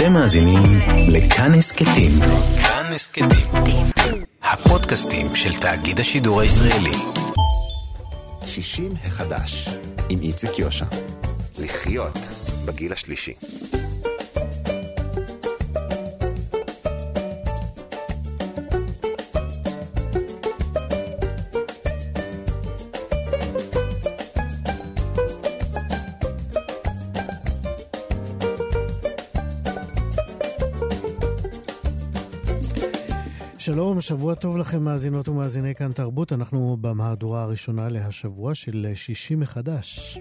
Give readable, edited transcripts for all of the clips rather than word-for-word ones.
אתם מאזינים לכאן הסכתים. כאן הסכתים. הפודקאסטים של תאגיד השידור הישראלי. 60 החדש עם יצחק יוסה. לחיות בגיל השלישי. שלום, שבוע טוב לכם מאזינות ומאזיני כאן תרבות. אנחנו במהדורה הראשונה להשבוע של 60 מחדש.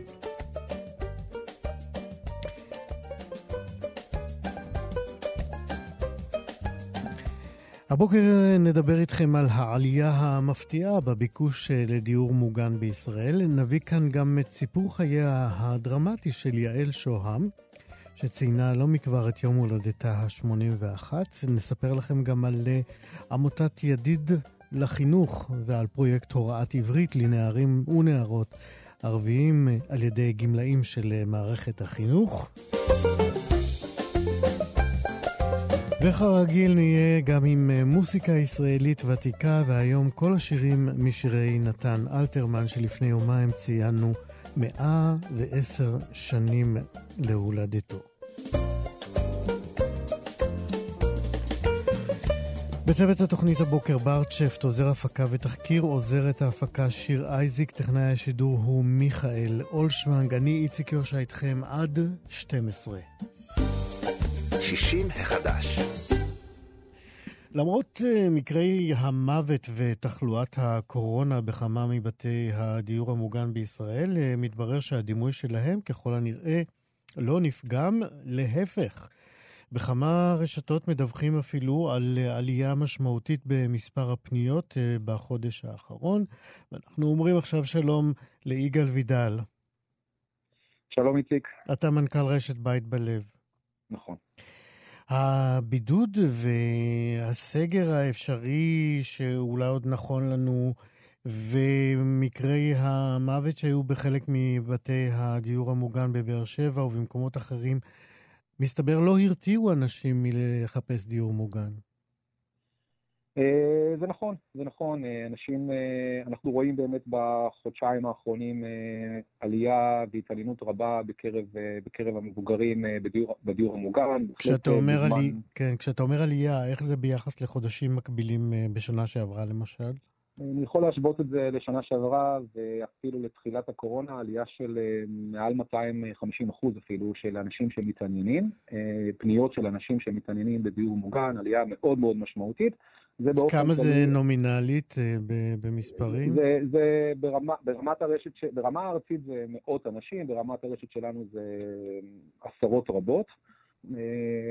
הבוקר נדבר איתכם על העלייה המפתיעה בביקוש לדיור מוגן בישראל. נביא כאן גם את סיפור חייה הדרמטי של יעל שוהם, שציינה לא מכבר את יום הולדתה ה-81. נספר לכם גם על עמותת ידיד לחינוך ועל פרויקט הוראת עברית לנערים ונערות ערביים על ידי גמלאים של מערכת החינוך. וכרגיל נהיה גם עם מוסיקה ישראלית ותיקה, והיום כל השירים משירי נתן אלתרמן, שלפני יומיים ציינו 110 שנים להולדתו. בצוות התוכנית הבוקר בר צ'פט, עוזר הפקה ותחקיר, עוזרת ההפקה שיר אייזיק, טכנאי השידור הוא מיכאל אולשוונג. אני איציק יושע איתכם עד 12. 60 החדש. למרות מקרי המוות ותחלואת הקורונה בכמה מבתי הדיור המוגן בישראל, מתברר שהדימוי שלהם ככל הנראה לא נפגם, להפך. בכמה רשתות מדווחים אפילו על עלייה משמעותית במספר הפניות בחודש האחרון. ואנחנו אומרים עכשיו שלום ליגאל וידל. שלום איציק. אתה מנכ"ל רשת בית בלב. נכון. הבידוד והסגר האפשרי שאולי עוד נכון לנו, ומקרי המוות שהיו בחלק מבתי הדיור המוגן בבאר שבע ובמקומות אחרים, מסתבר לא הרתיעו אנשים מלחפש דיור מוגן. זה נכון, זה נכון. אנשים, אנחנו רואים באמת בחודשיים האחרונים עלייה והתעניינות רבה בקרב המבוגרים בדיור המוגן. כשאתה אומר עלייה, איך זה ביחס לחודשים מקבילים בשנה שעברה למשל? אני יכול להשוות את זה לשנה שעברה, ואפילו לתחילת הקורונה, עלייה של מעל 250% אפילו של אנשים שמתעניינים, פניות של אנשים שמתעניינים בדיור מוגן, עלייה מאוד מאוד משמעותית. כמה זה נומינלית במספרים? זה ברמה הארצית זה מאות אנשים, ברמת הרשת שלנו זה עשרות רבות.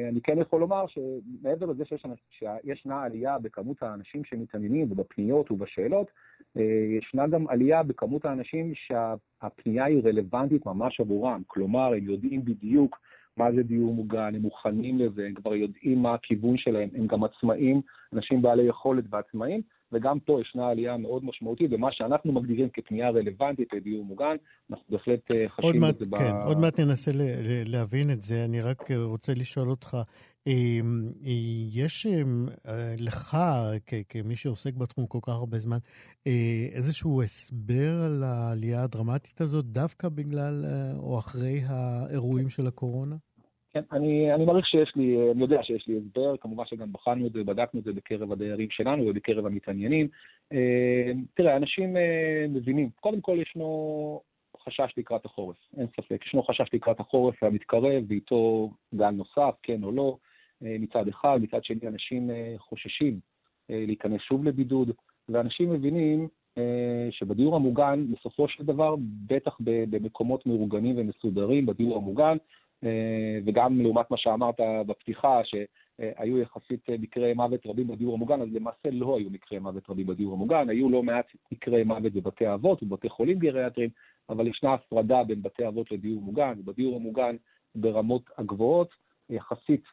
אני כן יכול לומר שמעבר לזה שישנה עלייה בכמות האנשים שמתעניינים ובפניות ובשאלות, ישנה גם עלייה בכמות האנשים שהפנייה היא רלוונטית ממש עבורם. כלומר, הם יודעים בדיוק מה זה דיור מוגן, הם מוכנים לזה, הם כבר יודעים מה הכיוון שלהם, הם גם עצמאים, אנשים בעלי יכולת ועצמאים, וגם פה ישנה עלייה מאוד משמעותית, ומה שאנחנו מגדירים כפנייה רלוונטית לדיור מוגן, אנחנו בהחלט חשים את זה. כן, עוד מעט ננסה להבין את זה. אני רק רוצה לשאול אותך, יש לך, כמי שעוסק בתחום כל כך הרבה זמן, איזשהו הסבר על העלייה הדרמטית הזאת, דווקא בגלל או אחרי האירועים של הקורונה? כן, אני מעריך אני יודע שיש לי הסבר, כמובן שגם בחנו את זה, בדקנו את זה בקרב הדיירים שלנו ובקרב המתעניינים. תראה, אנשים מבינים, קודם כל ישנו חשש לקראת החורף, אין ספק, ישנו חשש לקראת החורף המתקרב, ואיתו גל נוסף, כן או לא, מצד אחד, מצד שני אנשים חוששים להיכנס שוב לבידוד, ואנשים מבינים שבדיור המוגן, בסופו של דבר, בטח במקומות מאורגנים ומסודרים בדיור המוגן, וגם לעומת מה שאמרת בפתיחה, שהיו יחסית מקרי מוות רבים בדיור המוגן, אז למעשה לא היו מקרי מוות רבים בדיור המוגן, היו לא מעט מקרי מוות בבתי אבות ובתי חולים גריאטריים, אבל ישנה הפרדה בין בתי אבות לדיור מוגן, ובדיור המוגן ברמות הגבוהות, יחסית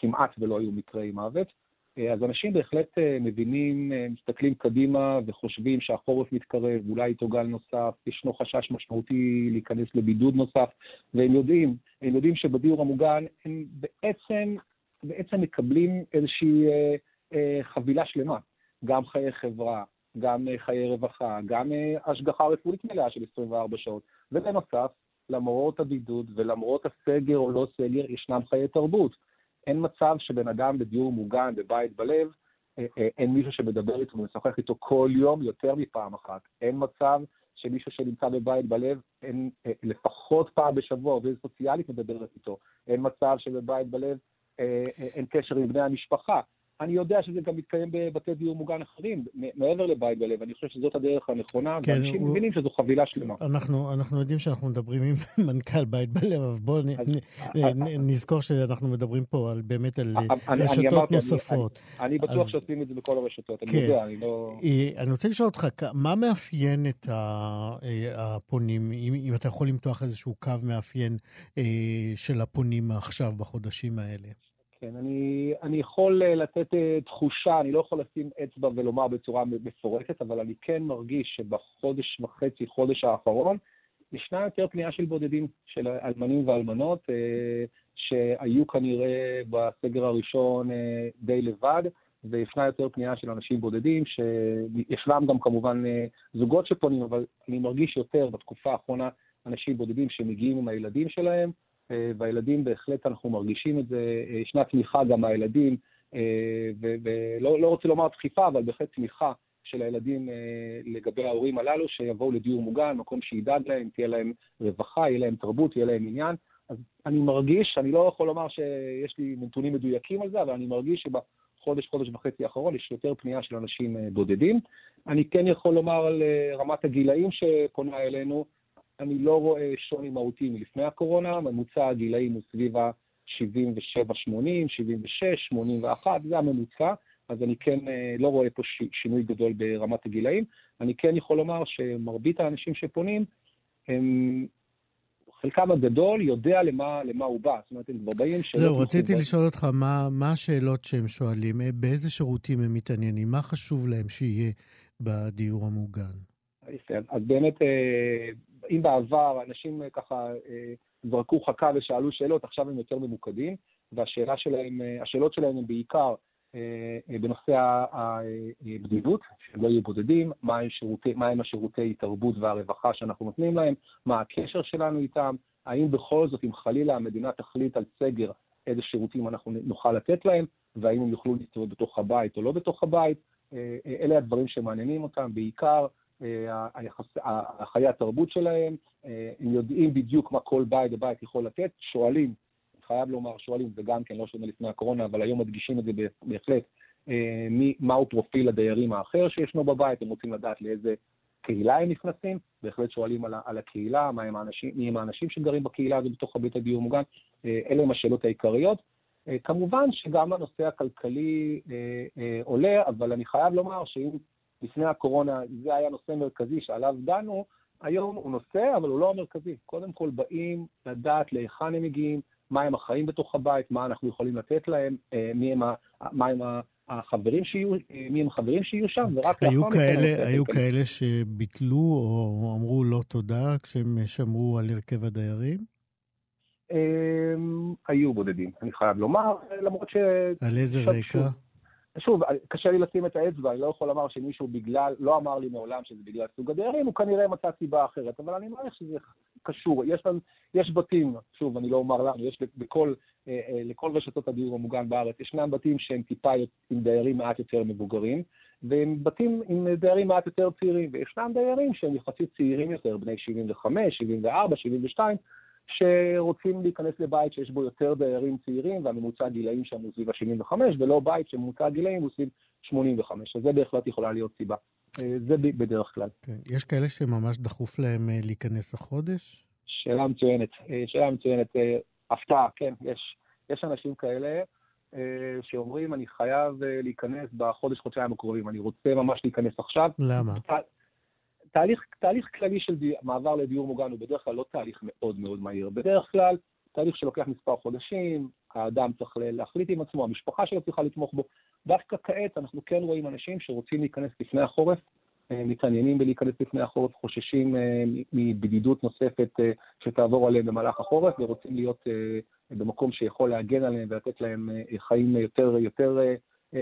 כמעט ולא היו מקרי מוות, אז אנשים בהחלט מבינים, מסתכלים קדימה וחושבים שהחורף מתקרב, אולי תוגל נוסף, ישנו חשש משמעותי להיכנס לבידוד נוסף, והם יודעים שבדיור המוגן הם בעצם בעצם מקבלים איזושהי חבילה שלמה, גם חיי חברה, גם חיי רווחה, גם השגחה רפואית מלאה של 24 שעות, ובנוסף, למרות הבידוד ולמרות הסגר או לא סגר, ישנם חיי תרבות. אין מצב שבן אדם בדיור מוגן, בבית בלב, אין מישהו שמדבר איתו ומשוחח איתו כל יום יותר מפעם אחת. אין מצב שמישהו שנמצא בבית בלב, אין, לפחות פעם בשבוע, עובד סוציאלית מדברת איתו. אין מצב שבבית בלב אין קשר עם בני המשפחה. אני יודע שזה גם מתקיים בבתי דיור מוגן אחרים, מעבר לבית בלב, אני חושב שזאת הדרך הנכונה, כן, ואנשים מבינים שזו חבילה שלמה. אנחנו יודעים שאנחנו מדברים עם מנכ"ל בית בלב, אבל בואו נזכור שאנחנו מדברים פה על, באמת על רשתות נוספות. אני בטוח שעושים את זה בכל הרשתות, אני יודע, אני לא... אני רוצה לשאול אותך, מה מאפיין את הפונים, אם אתה יכול למתוח איזשהו קו מאפיין של הפונים עכשיו בחודשים האלה? כן, אני יכול לתת תחושה, אני לא יכול לשים אצבע ולומר בצורה מפורטת, אבל אני כן מרגיש שבחודש וחצי, חודש האחרון, ישנה יותר פנייה של בודדים, של אלמנים ואלמנות, שהיו כנראה בסגר הראשון די לבד, וישנה יותר פנייה של אנשים בודדים, שישנם גם כמובן זוגות שפונים, אבל אני מרגיש יותר בתקופה האחרונה אנשים בודדים שמגיעים עם הילדים שלהם, והילדים בהחלט אנחנו מרגישים את זה, ישנה תמיכה גם מהילדים, ולא רוצה לומר דחיפה, אבל בהחלט תמיכה של הילדים לגבי ההורים הללו, שיבואו לדיור מוגן, מקום שידאג להם, תהיה להם רווחה, יהיה להם תרבות, יהיה להם עניין. אז אני מרגיש, אני לא יכול לומר שיש לי נתונים מדויקים על זה, אבל אני מרגיש שבחודש, חודש וחצי האחרון, יש יותר פנייה של אנשים בודדים. אני כן יכול לומר על רמת הגילאים שפונה אלינו, אני לא רואה שוני מהותי מלפני הקורונה, ממוצע הגילאים הוא סביב ה-77, 80, 76, 81, זה הממוצע, אז אני כן לא רואה פה שינוי גדול ברמת הגילאים. אני כן יכול לומר שמרבית האנשים שפונים, הם... חלקם הגדול יודע למה הוא בא. זאת אומרת, הם כבר באים... זהו, רציתי לשאול אותך מה השאלות שהם שואלים, באיזה שירותים הם מתעניינים, מה חשוב להם שיהיה בדיור המוגן? אז באמת... אם בעבר אנשים ככה זרקו חכה ושאלו שאלות, עכשיו הם יותר ממוקדים, והשאלות שלהם הן בעיקר בנושא הבדידות, שהם לא יהיו בודדים, מהם השירותי תרבות והרווחה שאנחנו נותנים להם, מה הקשר שלנו איתם, האם בכל זאת, אם חלילה המדינה תחליט על סגר, איזה שירותים אנחנו נוכל לתת להם, והאם הם יוכלו להסתובב בתוך הבית או לא בתוך הבית, אלה הדברים שמעניינים אותם בעיקר, חיי התרבות שלהם, הם יודעים בדיוק מה כל בית לבית יכול לתת, שואלים, חייב לומר שואלים, זה גם כן לא שונה לפני הקורונה, אבל היום מדגישים את זה בהחלט, מהו פרופיל הדיירים האחר שישנו בבית, הם רוצים לדעת לאיזה קהילה הם נכנסים, בהחלט שואלים על הקהילה, מי הם האנשים שגרים בקהילה הזו בתוך הבית הדיור מוגן, אלה הם השאלות העיקריות, כמובן שגם הנושא הכלכלי עולה, אבל אני חייב לומר שאם לפני הקורונה זה היה נושא מרכזי שעליו דנו, היום הוא נושא, אבל הוא לא המרכזי. קודם כל באים לדעת להיכן הם מגיעים, מה הם החיים בתוך הבית, מה אנחנו יכולים לתת להם, מי הם החברים שיהיו שם, ורק לאחר מכן... היו כאלה שביטלו או אמרו לא תודה כשהם שמרו על הרכב הדיירים? היו בודדים, אני חייב לומר, למרות ש... על איזה רקע? שוב, קשה לי לשים את האצבע, אני לא יכול לומר שמישהו בגלל, לא אמר לי מעולם שזה בגלל סוג הדיירים, הוא כנראה מצא סיבה אחרת, אבל אני מעריך שזה קשור. יש בתים, שוב, אני לא אומר לנו, יש לכל רשתות הדיור המוגן בארץ, ישנם בתים שהם טיפה עם דיירים מעט יותר מבוגרים, והם בתים עם דיירים מעט יותר צעירים, וישנם דיירים שהם יחסית צעירים יותר, בני 75, 74, 72, שרוצים להיכנס לבית שיש בו יותר דיירים צעירים, והממוצע גילאים שם הוא סביב ה-75, ולא בית שממוצע גילאים הוא סביב 85, אז זה בהחלט יכולה להיות סיבה. זה בדרך כלל. Okay. יש כאלה שממש דחוף להם להיכנס החודש? שאלה מצוינת. הפתעה, כן, יש אנשים כאלה שאומרים, אני חייב להיכנס בחודש, חודשיים הקרובים, אני רוצה ממש להיכנס עכשיו. למה? תהליך כללי של מעבר לדיור מוגן הוא בדרך כלל לא תהליך מאוד מאוד מהיר. בדרך כלל, תהליך שלוקח מספר חודשים, האדם צריך להחליט עם עצמו, המשפחה שלו צריכה לתמוך בו. דווקא כעת אנחנו כן רואים אנשים שרוצים להיכנס לפני החורף, מתעניינים בלהיכנס לפני החורף, חוששים מבדידות נוספת שתעבור עליהם במהלך החורף, ורוצים להיות במקום שיכול להגן עליהם ולתת להם חיים יותר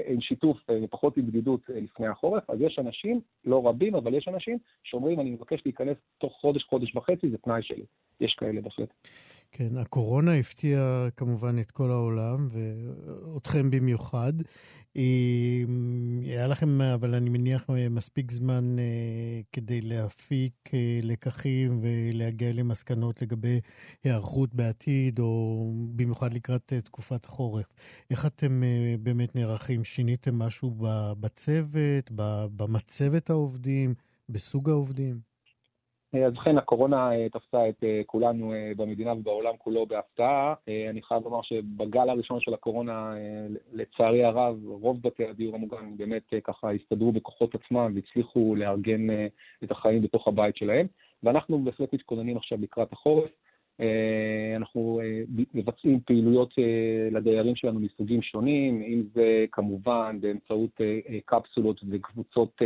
עם שיתוף, פחות בדידות לפני החורף. אז יש אנשים, לא רבים, אבל יש אנשים שאומרים, אני מבקש להיכנס תוך חודש, חודש וחצי, זה תנאי שלי. יש כאלה בהחלט. כן, הקורונה הפתיעה כמובן את כל העולם, ואתכם במיוחד. היה לכם, אבל אני מניח, מספיק זמן כדי להפיק לקחים ולהגיע למסקנות לגבי היערכות בעתיד, או במיוחד לקראת תקופת החורף. איך אתם באמת נערכים? שיניתם משהו בצוות, במצבת העובדים, בסוג העובדים? אז כן, הקורונה תפסה את כולנו במדינה ובעולם כולו בהפתעה. אני חייב לומר שבגל הראשון של הקורונה, לצערי הרב, רוב בתי הדיור המוגן באמת ככה הסתדרו בכוחות עצמם והצליחו לארגן את החיים בתוך הבית שלהם. ואנחנו בהחלט מתכוננים עכשיו לקראת החורף. אנחנו מבצעים פעילויות לדיירים שלנו מסוגים שונים, אם זה כמובן באמצעות קפסולות וקבוצות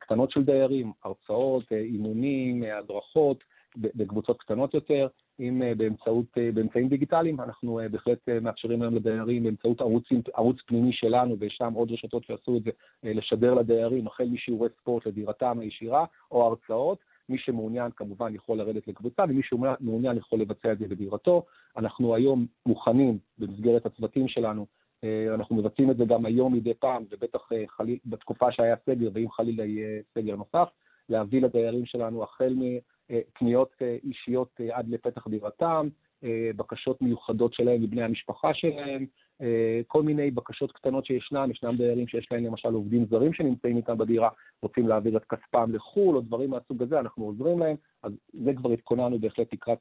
קטנות של דיירים, הרצאות, אימונים, הדרכות, בקבוצות קטנות יותר, אם באמצעים דיגיטליים. אנחנו בהחלט מאפשרים היום לדיירים באמצעות ערוץ פנימי שלנו, ושם עוד רשתות שעשו את זה, לשדר לדיירים החל משיעורי ספורט לדירתם הישירה או הרצאות. מי שמעוניין כמובן יכול לרדת לקבוצה, ומי שמעוניין יכול לבצע את זה בדירתו. אנחנו היום מוכנים במסגרת הצוותים שלנו, אנחנו מבצעים את זה גם היום מדי פעם, ובטח בתקופה שהיה סגר, ואם חלילה יהיה סגר נוסף, להביא לדיירים שלנו החל מקניות אישיות עד לפתח דירתם, בקשות מיוחדות שלהם מבני המשפחה שלהם, כל מיני בקשות קטנות שישנם, ישנם דיירים שיש להם למשל עובדים זרים שנמצאים איתם בדירה, רוצים להעביר את כספם לחול או דברים מהסוג הזה, אנחנו עוזרים להם. אז זה כבר התכוננו בהחלט לקראת,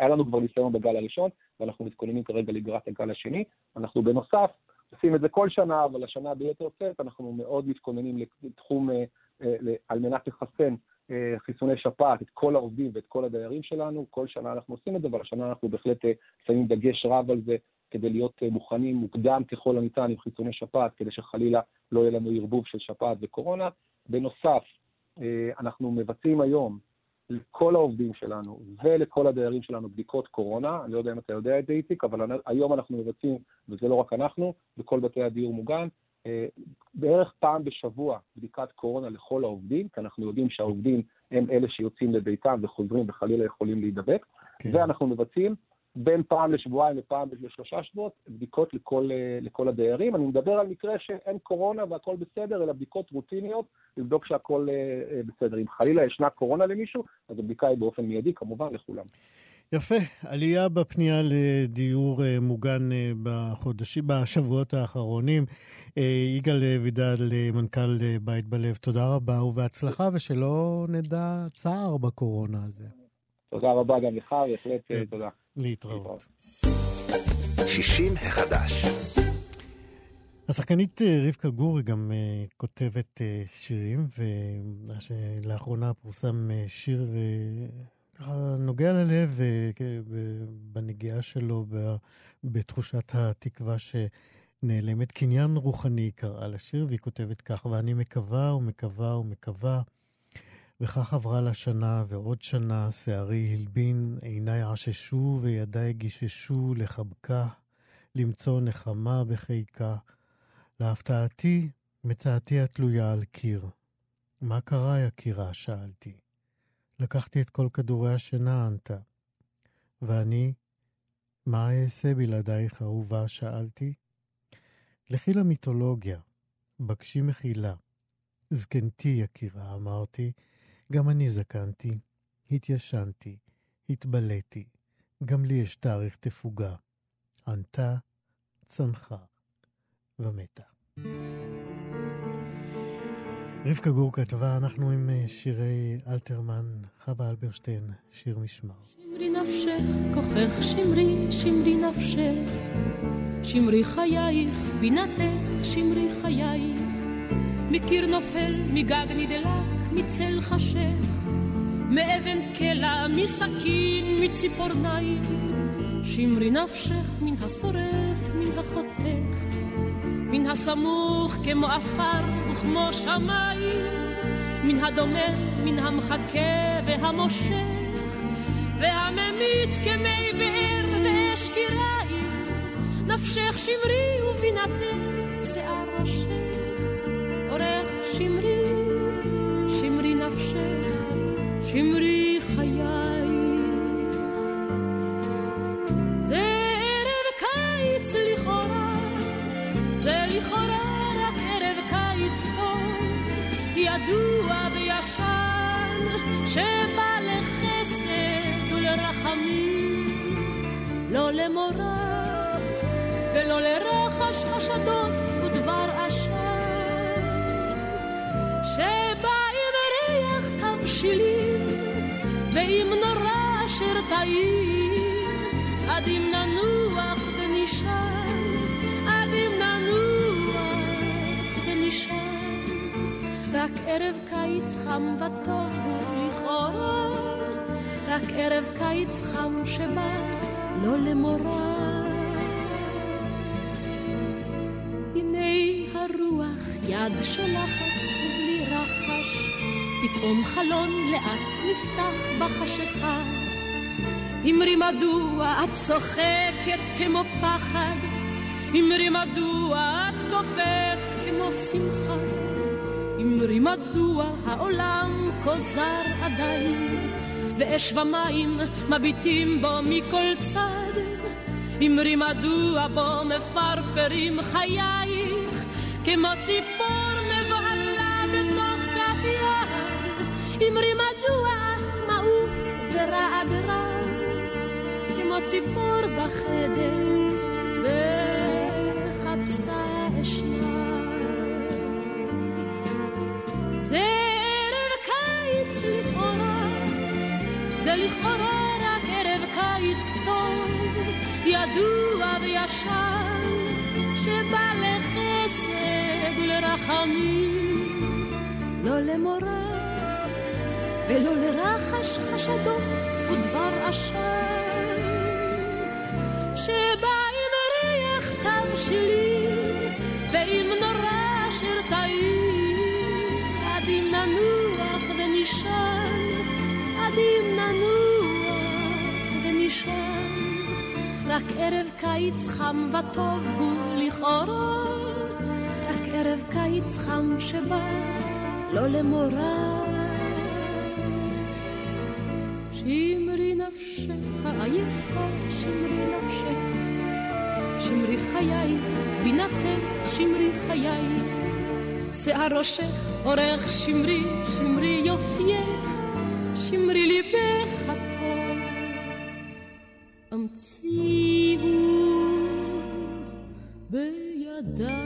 היה לנו כבר ניסיון בגל הראשון, ואנחנו מתכוננים כרגע לקראת הגל השני. אנחנו בנוסף עושים את זה כל שנה, אבל השנה ביתר שאת, אנחנו מאוד מתכוננים לתחום על מנת לחסן חיסוני שפעת, את כל העובדים ואת כל הדיירים שלנו. כל שנה אנחנו עושים את זה, אבל השנה אנחנו בהחלט שמים דגש רב על זה, כדי להיות מוכנים מוקדם ככל הניתן עם חיסוני שפעת, כדי שחלילה לא יהיה לנו ערבוב של שפעת וקורונה. בנוסף, אנחנו מבצעים היום לכל העובדים שלנו ולכל הדיירים שלנו בדיקות קורונה. אני לא יודע אם אתה יודע את זה איציק, אבל היום אנחנו מבצעים, וזה לא רק אנחנו, בכל בתי הדיור מוגן, בערך פעם בשבוע בדיקת קורונה לכל העובדים, כי אנחנו יודעים שהעובדים הם אלה שיוצאים לביתם וחוזרים וחלילה יכולים להידבק. כן. ואנחנו מבצעים בין פעם לשבועיים לפעם לשלושה שבועות בדיקות לכל הדיירים. אני מדבר על מקרה שאין קורונה והכל בסדר, אלא בדיקות רוטיניות, לבדוק שהכל בסדר. אם חלילה ישנה קורונה למישהו, אז הבדיקה היא באופן מיידי כמובן לכולם. יפה, עלייה בפנייה לדיור מוגן בשבועות האחרונים. יגאל וידל, מנכ"ל בית בלב, תודה רבה ובהצלחה, ושלא נדע צער בקורונה הזה. תודה רבה גם לך, בהחלט תודה. להתראות. 60 החדש. השחקנית רבקה גור גם כותבת שירים, ולאחרונה פורסם שיר נוגע ללב בנגיעה שלו בתחושת התקווה שנעלמת. קניין רוחני קראה לשיר, והיא כותבת כך: ואני מקווה ומקווה ומקווה, וכך עברה לשנה ועוד שנה, שערי הלבין, עיניי עששו וידיי גיששו לחבקה, למצוא נחמה בחיקה. להפתעתי, מצאתי התלויה על קיר. מה קרה יקירה? שאלתי. לקחתי את כל כדורי השינה, ענתה. ואני, מה אעשה בלעדייך אהובה? שאלתי. לכי למיתולוגיה, בקשי מחילה. זקנתי יקירה, אמרתי. גם אני זקנתי, התיישנתי, התבלתי, גם לי יש תאריך תפוגה. ענתה, צנחה ומתה. רבקה גור כתבה. אנחנו עם שירי אלתרמן, חווה אלברשטיין, שיר משמר. שמרי נפשך, כוחך שמרי, שמרי נפשך, שמרי חייך, בינתך, שמרי חייך, מקיר נופל, מגג נדלק, מצל חשך, מאבן קלה, מסכין, מציפורניים, שמרי נפשך מן השורף, מן החותך, מן הסמוך כמו אפר וכמו שמיים, מן הדומם, מן המחכה והמושך, והממית כמי באר ואש קיריים, נפשך שמרי ובינתך שיער ראשך, אורך שמרי, שמרי נפשך, שמרי חייך. זה ערב קיץ לכאורה, זה לכאורה רק ערב קיץ חור, ידוע וישן שבא לחסד ולרחמים, לא למורה ולא לרחש חשדות ודבר אשם, שבא עם ריח תבשילים ועם נורא אשר טעים, עד אם ננוח ונשאר, עד אם ננוח ונשאר. רק ערב קיץ חם וטוב לכאורה, רק ערב קיץ חם שבא לא למורה. הנה הרוח יד שולחת ובלי רחש, פתאום חלון לאט נפתח בחשיכה. אמרי מדוע את צוחקת כמו פחד, אמרי מדוע את קופאת כמו שמחה, אמרי מדוע העולם כוזר עדיין, ואש ומים מביטים בו מכל צד, אמרי מדוע בו מפרפרים חייך, כמו ציפור מבוהלה בתוך כף יד, אמרי מדוע את מעוף ורעד רב, כמו ציפור בחדר וחפשה אשנה. זה ערב קיץ לכאורה, זה לכאורה רק ערב קיץ טוב, ידוע וישן שבא לחסד ולרחמים, לא למורה ולא לרחש חשדות ודבר אשם, שבא עם ריח תבשילים ועם נורא אשר טעים, עדים ננוח ונשאר, עדים ננוח ונשאר. רק ערב קיץ חם וטוב הוא לכאורה, רק ערב קיץ חם שבא לא למורה. שמרי נפשך עייפה, שמרי נפשך, שמרי חייך בינתך, שמרי חייך, שיער ראשך אורך שמרי, שמרי יופייך, שמרי ליבך הטוב, המציאו בידייך.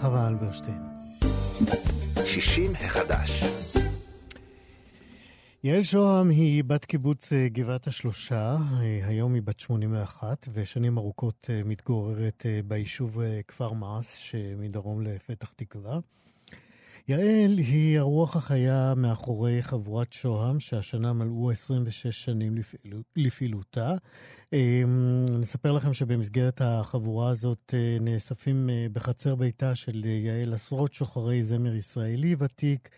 חווה אלברשטיין 60 החדש. יעל שוהם היא בת קיבוץ גבעת השלושה, היום היא בת 81, ושנים ארוכות מתגוררת ביישוב כפר מעש שמדרום לפתח תקווה. יעל היא הרוח החיה מאחורי חבורת שוהם, שהשנה מלאו 26 שנים לפעילותה. נספר לכם שבמסגרת החבורה הזאת נאספים בחצר ביתה של יעל עשרות שוחרי זמר ישראלי ותיק,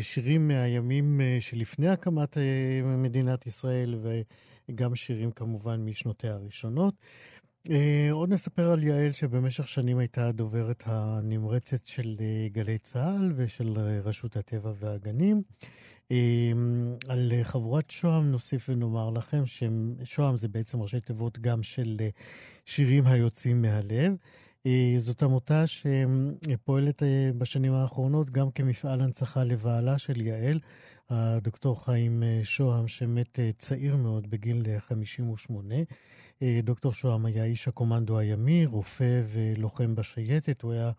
שירים מהימים שלפני הקמת מדינת ישראל, וגם שירים כמובן משנותיה הראשונות. עוד נספר על יעל שבמשך שנים הייתה הדוברת הנמרצת של גלי צהל ושל רשות הטבע והגנים. על חבורת שוהם נוסיף ונאמר לכם ששוהם זה בעצם ראשי תיבות גם של שירים היוצאים מהלב. זאת עמותה שפועלת בשנים האחרונות גם כמפעל הנצחה לבעלה של יעל, הדוקטור חיים שוהם, שמת צעיר מאוד בגיל 58. דוקטור שוהם היה איש הקומנדו הימי, רופא ולוחם בשייטת, הוא היה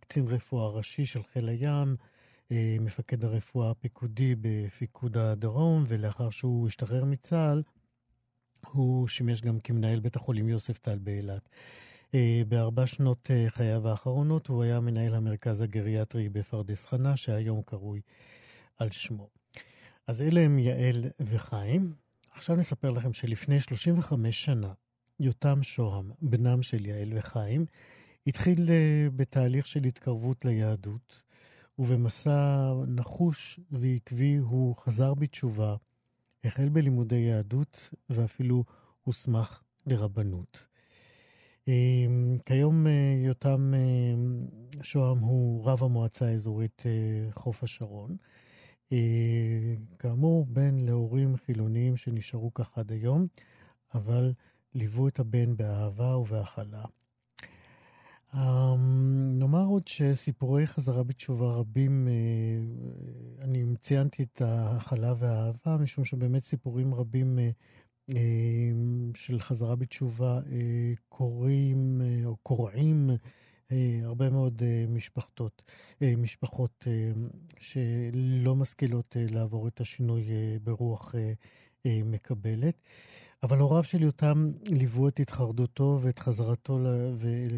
קצין רפואה ראשי של חיל הים, מפקד הרפואה הפיקודי בפיקוד הדרום, ולאחר שהוא השתחרר מצה"ל, הוא שימש גם כמנהל בית החולים יוספטל באילת. בארבע שנות חייו האחרונות הוא היה מנהל המרכז הגריאטרי בפרדס חנה, שהיום קרוי על שמו. אז אלה הם יעל וחיים. עכשיו נספר לכם שלפני 35 שנה, יותם שוהם, בנם של יעל וחיים, התחיל בתהליך של התקרבות ליהדות, ובמסע נחוש ועקבי הוא חזר בתשובה, החל בלימודי יהדות ואפילו הוסמך לרבנות. כיום יותם שוהם הוא רב המועצה האזורית חוף השרון, כאמור בן להורים חילוניים שנשארו כך עד היום, אבל ליוו את הבן באהבה ובהכלה. נאמר עוד שסיפורי חזרה בתשובה רבים, אני ציינתי את ההכלה והאהבה, משום שבאמת סיפורים רבים של חזרה בתשובה קוראים או קוראים הרבה מאוד משפחות שלא משכילות לעבור את השינוי ברוח מקבלת. אבל הוריו של יותם ליוו את התחרדותו ואת חזרתו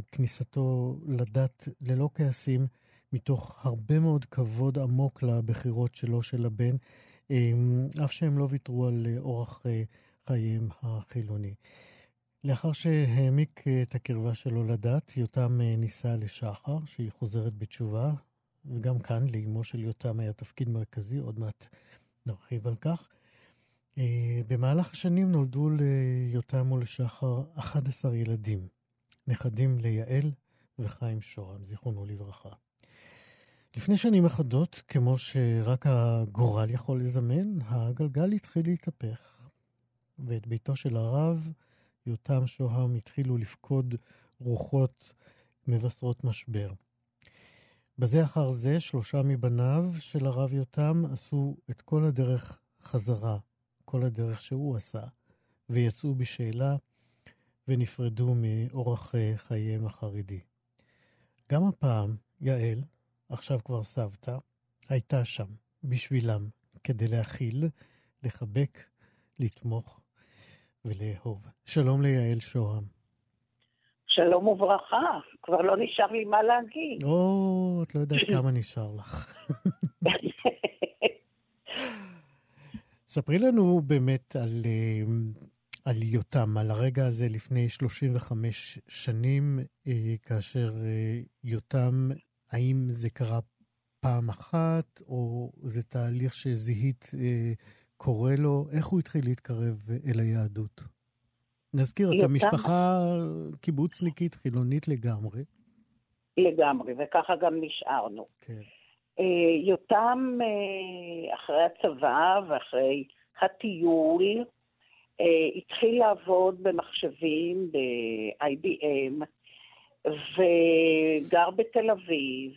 וכניסתו לדת ללא כעסים, מתוך הרבה מאוד כבוד עמוק לבחירות שלו של הבן, אף שהם לא ויתרו על אורח חיים החילוני. לאחר שהעמיק את הקרבה שלו לדת, יותם ניסה לשחר, שהיא חוזרת בתשובה, וגם כאן לאמו של יותם היה תפקיד מרכזי, עוד מעט נרחיב על כך. במהלך השנים נולדו ליותם ולשחר 11 ילדים, נכדים ליעל וחיים שוהם, זיכרונו לברכה. לפני שנים אחדות, כמו שרק הגורל יכול לזמן, הגלגל התחיל להתהפך, ואת ביתו של הרב יותם שוהם התחילו לפקוד רוחות מבשרות משבר. בזה אחר זה, 3 מבניו של הרב יותם עשו את כל הדרך חזרה, כל הדרך שהוא עשה, ויצאו בשאלה ונפרדו מאורח חייהם החרדי. גם הפעם יעל, עכשיו כבר סבתא, הייתה שם בשבילם כדי להכיל, לחבק, לתמוך ולאהוב. שלום ליעל שוהם. שלום וברכה. כבר לא נשאר לי מה להגיד. או, את לא יודעת כמה נשאר לך. ספרי לנו באמת על יותם, על הרגע הזה לפני 35 שנים, כאשר יותם, האם זה קרה פעם אחת, או זה תהליך שזיהית קורא לו, איך הוא התחיל להתקרב אל היהדות? נזכיר, אתה משפחה קיבוצניקית, חילונית לגמרי. לגמרי, וככה גם נשארנו. כן. יותם, אחרי הצבא ואחרי הטיול, התחיל לעבוד במחשבים, ב-IBM, וגר בתל אביב,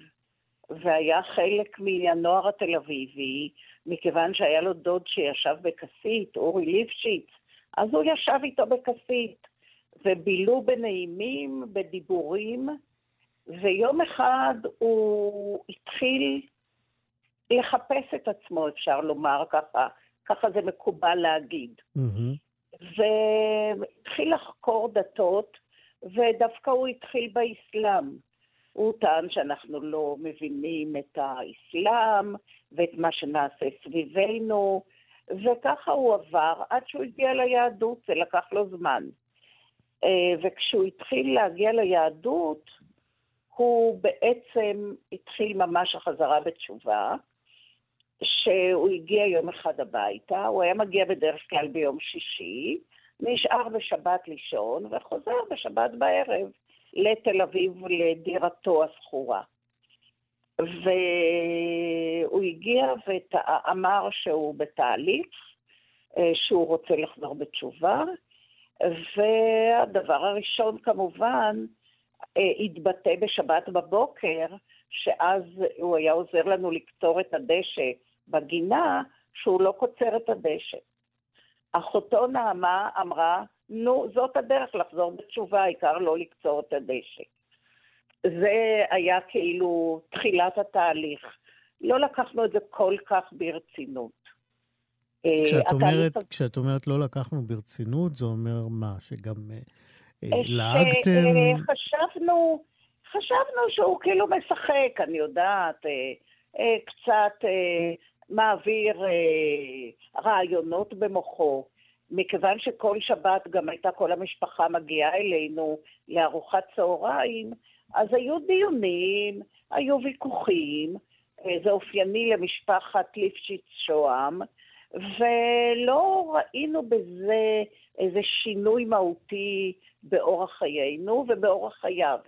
והיה חלק מהנוער התל אביבי, מכיוון שהיה לו דוד שישב בכסית, אורי ליפשיץ, אז הוא ישב איתו בכסית, ובילו בנעימים, בדיבורים, ויום אחד הוא התחיל לחפש את עצמו, אפשר לומר ככה, ככה זה מקובל להגיד. והתחיל לחקור דתות, ודווקא הוא התחיל באסלאם. הוא טען שאנחנו לא מבינים את האסלאם ואת מה שנעשה סביבנו, וככה הוא עבר עד שהוא הגיע ליהדות, זה לקח לו זמן. וכשהוא התחיל להגיע ליהדות, הוא בעצם התחיל ממש החזרה בתשובה, שהוא הגיע יום אחד הביתה, הוא היה מגיע בדרך כלל ביום שישי, נשאר בשבת לישון וחוזר בשבת בערב לתל אביב לדירתו הסחורה. והוא הגיע ואמר שהוא בתהליך, שהוא רוצה לחזור בתשובה, והדבר הראשון כמובן התבטא בשבת בבוקר, שאז הוא היה עוזר לנו לקצור את הדשא בגינה, שהוא לא קוצר את הדשא. אחותו נעמה אמרה, נו, זאת הדרך לחזור בתשובה, העיקר לא לקצור את הדשא. זה היה כאילו תחילת התהליך. לא לקחנו את זה כל כך ברצינות. כשאת אומרת לא לקחנו ברצינות, זה אומר מה? שגם לעגתם? חשבנו שהוא כאילו משחק, אני יודעת, קצת מעביר רעיונות במוחו. מכיוון שכל שבת גם הייתה כל המשפחה מגיעה אלינו לארוחת צהריים, אז היו דיונים, היו ויכוחים, זה אופייני למשפחת ליפשיץ שוהם, ולא ראינו בזה איזה שינוי מהותי באורח חיינו ובאורח חייו.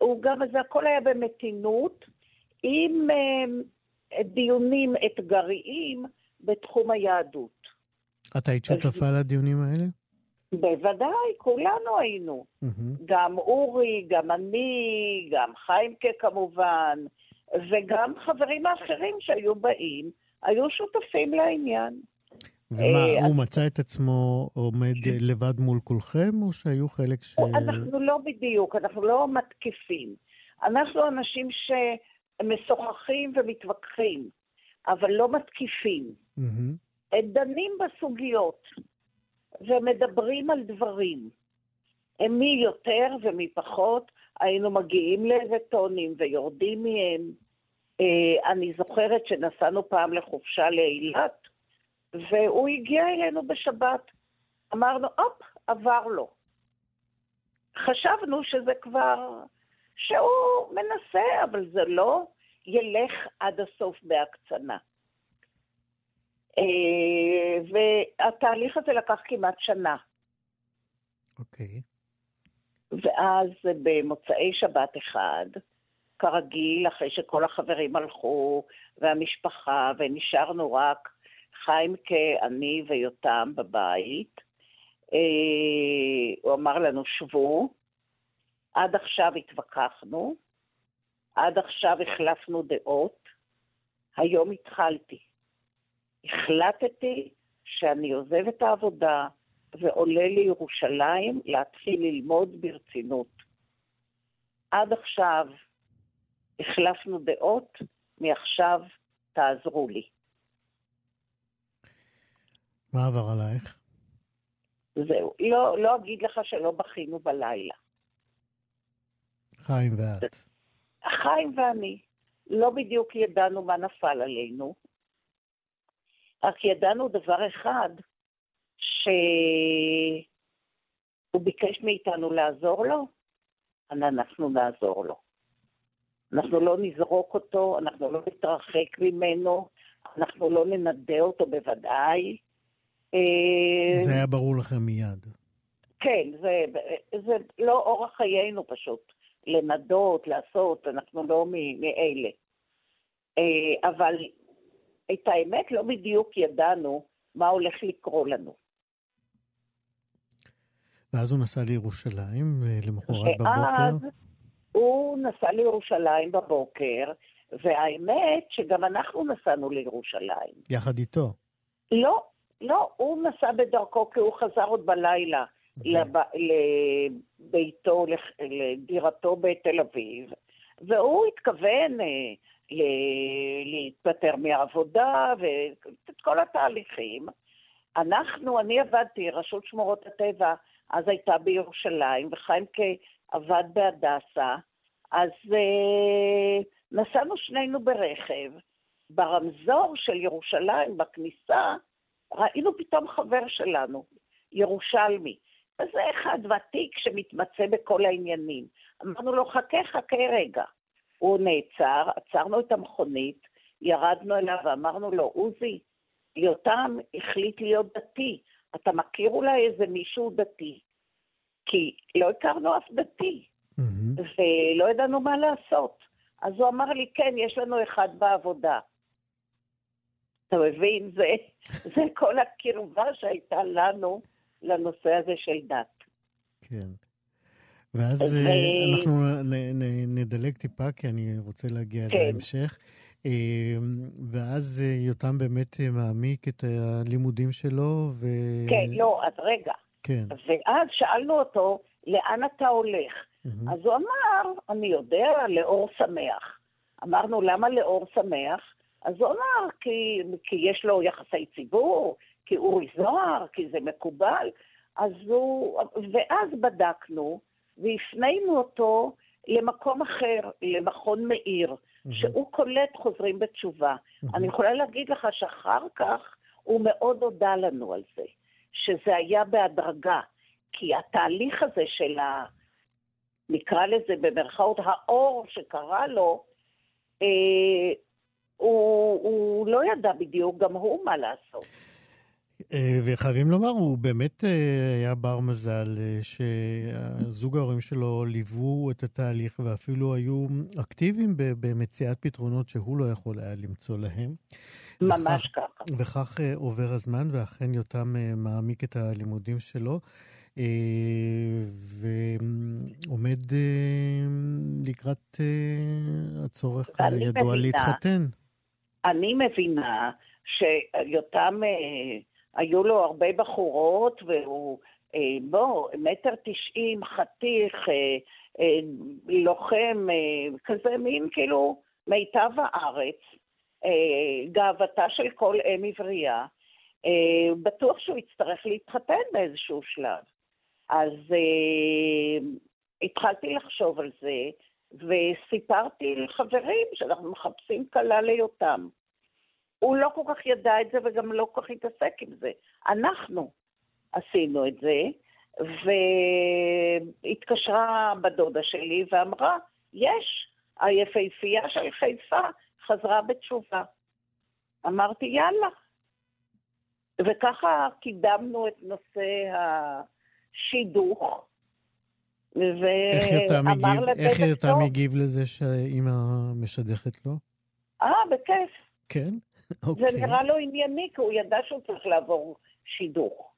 הוא גם, אז הכל היה במתינות, עם דיונים אתגריים בתחום היהדות. את היית שותפה לדיונים האלה? בוודאי, כולנו היינו. גם אורי, גם אני, גם חיימקה כמובן, וגם חברים האחרים שהיו באים, היו שותפים לעניין. ומה, הוא מצא את עצמו עומד לבד מול כולכם, או שהיו חלק ש... אנחנו לא בדיוק, אנחנו לא מתקיפים. אנחנו אנשים שמשוחחים ומתווכחים, אבל לא מתקיפים. דנים בסוגיות, ומדברים על דברים. מי יותר ומי פחות, היינו מגיעים לאיזה טונים ויורדים מהם. אני זוכרת שנסענו פעם לחופשה לאילת, והוא הגיע אלינו בשבת. אמרנו, עבר לו. חשבנו שזה כבר, שהוא מנסה, אבל זה לא ילך עד הסוף בהקצנה. והתהליך הזה לקח כמעט שנה. אוקיי. ואז במוצאי שבת אחד, כרגיל, אחרי שכל החברים הלכו והמשפחה, ונשארנו רק חיימקה, אני ויותם בבית, הוא אמר לנו, שבו, עד עכשיו התווכחנו, עד עכשיו החלפנו דעות, היום התחלתי. החלטתי שאני עוזב את העבודה ועולה לירושלים להתחיל ללמוד ברצינות. עד עכשיו החלפנו דעות, מעכשיו תעזרו לי. מה עבר עלייך? זהו, לא אגיד לך שלא בכינו בלילה. חיים ואת. חיים ואני לא בדיוק ידענו מה נפל עלינו. רק ידענו דבר אחד, שהוא ביקש מאיתנו לעזור לו, אנחנו נעזור לו. אנחנו לא נזרוק אותו, אנחנו לא נתרחק ממנו, אנחנו לא ננדה אותו בוודאי. זה היה ברור לכם מיד. כן, זה לא אורח חיינו פשוט, לנדות, לעשות, אנחנו לא מאלה. אבל... את האמת לא בדיוק ידענו מה הולך לקרוא לנו. ואז הוא נסע לירושלים למחרת בבוקר? הוא נסע לירושלים בבוקר, והאמת שגם אנחנו נסענו לירושלים. יחד איתו? לא, הוא נסע בדרכו כי הוא חזר עוד בלילה לביתו, לדירתו בתל אביב, והוא התכוון... להתפטר מהעבודה ואת כל התהליכים. אני עבדתי, רשות שמורות הטבע, אז הייתה בירושלים, וחיימקה עבד בהדסה, אז נסענו שנינו ברכב, ברמזור של ירושלים, בכניסה, ראינו פתאום חבר שלנו, ירושלמי, וזה אחד ותיק שמתמצא בכל העניינים. אמרנו לו, חכה רגע. הוא נעצר, עצרנו את המכונית, ירדנו אליו ואמרנו לו, עוזי, יותם החליט להיות דתי, אתה מכיר אולי איזה מישהו דתי? כי לא הכרנו אף דתי, ולא ידענו מה לעשות. אז הוא אמר לי, כן, יש לנו אחד בעבודה. אתה מבין, זה כל הקרבה שהייתה לנו לנושא הזה של דת. כן. ואז אנחנו נדלג טיפה, כי אני רוצה להגיע להמשך. ואז יותם באמת מעמיק את הלימודים שלו. כן, לא, אז רגע. ואז שאלנו אותו, לאן אתה הולך? אז הוא אמר, אני יודע, לאור שמח. אמרנו, למה לאור שמח? אז הוא אמר, כי יש לו יחסי ציבור, כי אורי זוהר, כי זה מקובל. אז הוא, ואז בדקנו והפנינו אותו למקום אחר, למכון מאיר, שהוא קולט חוזרים בתשובה. אני יכולה להגיד לך שאחר כך הוא מאוד הודע לנו על זה, שזה היה בהדרגה, כי התהליך הזה של ה... נקרא לזה במרכאות האור שקרה לו, הוא לא ידע בדיוק גם הוא מה לעשות. וחייבים לומר, הוא באמת היה בר מזל שזוג ההורים שלו ליוו את התהליך ואפילו היו אקטיביים במציאת פתרונות שהוא לא יכול היה למצוא להם. ממש ככה. וכך עובר הזמן, ואכן יותם מעמיק את הלימודים שלו. ועומד לקראת הצורך הידוע להתחתן. אני מבינה שיותם היו לו הרבה בחורות, והוא בוא 1.90 מטר חתיך, לוחם, כזה מין כאילו מיטב הארץ, גאוותה של כל אם עברייה. בטוח שהוא יצטרך להתחתן באיזשהו שלב. אז התחלתי לחשוב על זה, וסיפרתי לחברים שאנחנו מחפשים קלה ליותם. הוא לא כל כך ידע את זה, וגם לא כל כך התעסק עם זה. אנחנו עשינו את זה, והתקשרה בדודה שלי ואמרה, יש, היפהפייה של חיפה חזרה בתשובה. אמרתי, יאללה. וככה קידמנו את נושא השידוך. איך יותם הגיב לזה שאמא משדכת לו? בכיף. כן? אוקיי. זה נראה לו ענייני, כי הוא ידע שהוא צריך לעבור שידוך.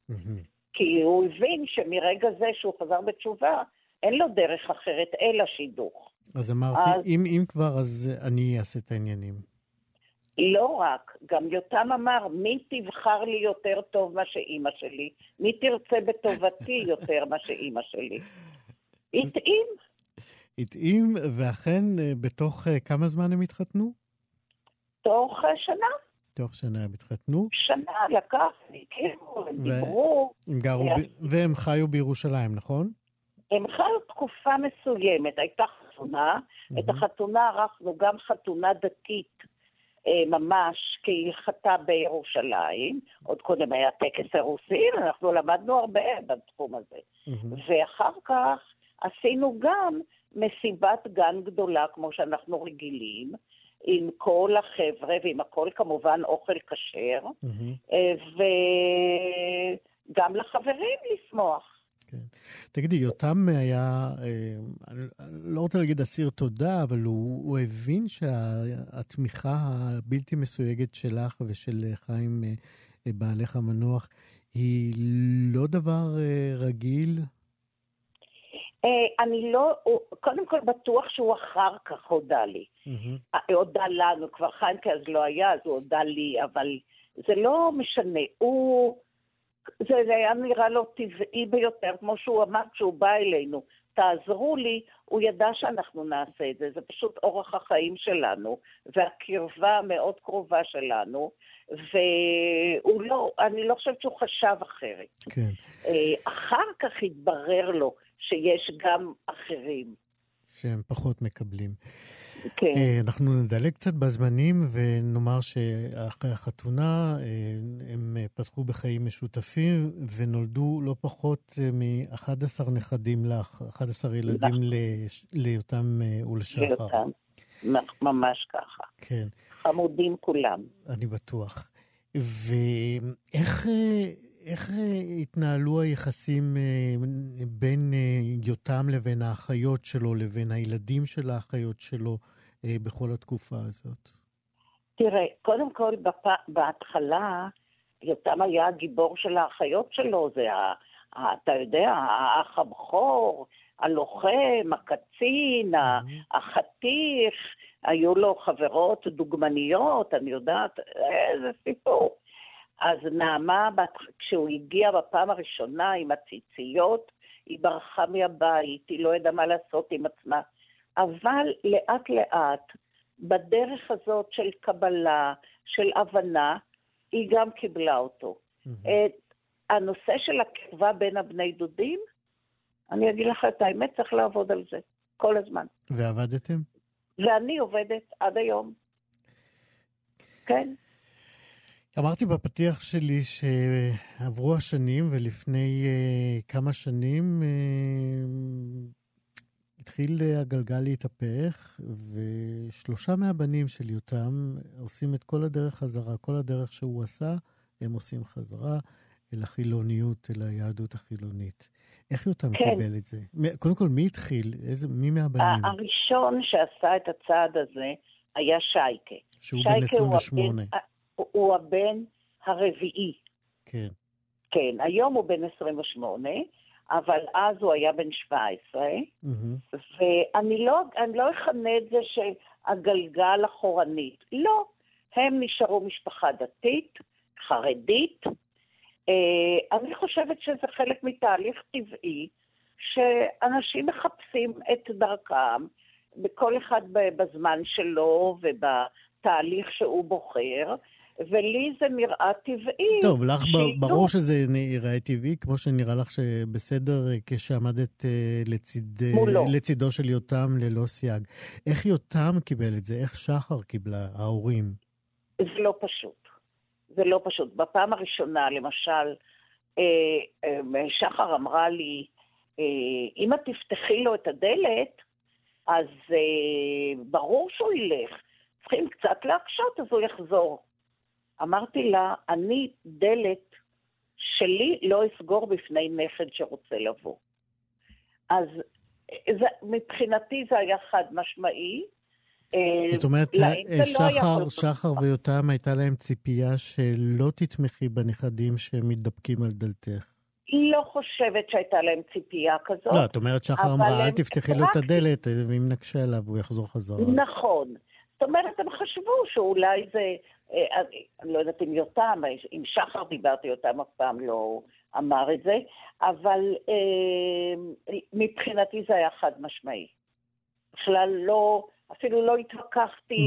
כי הוא הבין שמרגע זה שהוא חזר בתשובה, אין לו דרך אחרת אלא שידוך. אז אמרתי, אם כבר, אז אני אעשה את העניינים. לא רק, גם יותם אמר, מי תבחר לי יותר טוב מה שאימא שלי? מי תרצה בטובתי יותר מה שאימא שלי? התאים. התאים, ואכן, בתוך כמה זמן הם התחתנו? תוך שנה. תוך שנה הם התחתנו. שנה לקח, ניקירו, דיברו. והם חיו בירושלים, נכון? הם חיו תקופה מסוימת. הייתה חתונה, את החתונה ערכנו גם חתונה דתית. ממש כהלכתה בירושלים, עוד קודם היה טקס אירוסין, אנחנו למדנו הרבה בתחום הזה. ואחר כך עשינו גם מסיבת גן גדולה, כמו שאנחנו רגילים, עם כל החבר'ה, ועם הכל כמובן אוכל כשר, וגם לחברים לשמוח. תגידי, יותם היה, לא רוצה להגיד אסיר תודה, אבל הוא הבין שהתמיכה הבלתי מסויגת שלך ושל חיים בעלך המנוח היא לא דבר רגיל? אני לא, קודם כל בטוח שהוא אחר כך הודע לי. הודע לנו, כבר חיים כאז לא היה, אז הוא הודע לי, אבל זה לא משנה, הוא... זה היה נראה לו טבעי ביותר, כמו שהוא אמר כשהוא בא אלינו, תעזרו לי, הוא ידע שאנחנו נעשה את זה, זה פשוט אורח החיים שלנו, והקרבה המאוד קרובה שלנו, והוא לא, אני לא חושבת שהוא חשב אחרת. כן. אחר כך התברר לו שיש גם אחרים. שהם פחות מקבלים. Okay. אנחנו נדלג קצת בזמנים ונאמר שאחרי החתונה הם פתחו בחיים משותפים ונולדו לא פחות מ-11 נכדים לך, 11 ילדים ליותם ולשחר. ממש ככה. כן. חמודים כולם. אני בטוח. ואיך התנהלו היחסים בין יותם לבין האחיות שלו, לבין הילדים של האחיות שלו בכל התקופה הזאת? תראה, קודם כל בהתחלה, יותם היה הגיבור של האחיות שלו, זה, אתה יודע, האח הבכור, הלוחם, הקצין, החתיך, היו לו חברות דוגמניות, אני יודעת, איזה סיפור. אז נעמה, כשהוא הגיע בפעם הראשונה עם הציציות, היא ברחה מהבית, היא לא ידעה מה לעשות עם עצמה. אבל לאט לאט, בדרך הזאת של קבלה, של הבנה, היא גם קיבלה אותו. הנושא של הקרבה בין הבני דודים, אני אגיד לך את האמת, צריך לעבוד על זה, כל הזמן. ועבדתם? ואני עובדת עד היום. כן. אמרתי בפתיח שלי שעברו השנים, ולפני כמה שנים התחיל הגלגל להתהפך, ושלושה מהבנים של יותם עושים את כל הדרך חזרה, כל הדרך שהוא עשה, הם עושים חזרה אל החילוניות, אל היהדות החילונית. איך יותם קיבל את זה? קודם כל, מי התחיל? מי מהבנים? הראשון שעשה את הצעד הזה היה שייקה. שהוא בן 28. הוא הבן הרביעי. כן. כן, היום הוא בן 28, אבל אז הוא היה בן 17, ואני לא אכנה את זה שהגלגל אחורנית. לא, הם נשארו משפחה דתית, חרדית. אני חושבת שזה חלק מתהליך טבעי, שאנשים מחפשים את דרכם, בכל אחד בזמן שלו ובתהליך שהוא בוחר, ולי זה נראה טבעי. טוב, לך ברור שזה נראה טבעי, כמו שנראה לך שבסדר כשעמדת לצידו של יותם ללא סייג. איך יותם קיבל את זה? איך שחר קיבלה ההורים? זה לא פשוט. זה לא פשוט. בפעם הראשונה, למשל, שחר אמרה לי, אם את תפתחי לו את הדלת, אז ברור שהוא ילך. צריכים קצת להקשות, אז הוא יחזור. אמרתי לה, אני דלת שלי לא אסגור בפני נכד שרוצה לבוא. אז זה, מבחינתי זה היה חד משמעי. זאת אומרת, שחר ויותם הייתה להם ציפייה שלא תתמכי בנכדים שמתדפקים על דלתך. לא חושבת שהייתה להם ציפייה כזאת. לא, זאת אומרת, שחר אמרה, אל תפתחי לו את הדלת, ואם נקשה עליו הוא יחזור חזרה. נכון. זאת אומרת, הם חשבו שאולי זה... אני לא יודעת אם יותם, אם שחר דיברתי יותם אף פעם לא אמר את זה, אבל מבחינתי זה היה חד משמעי. בכלל לא, אפילו לא התווכחתי.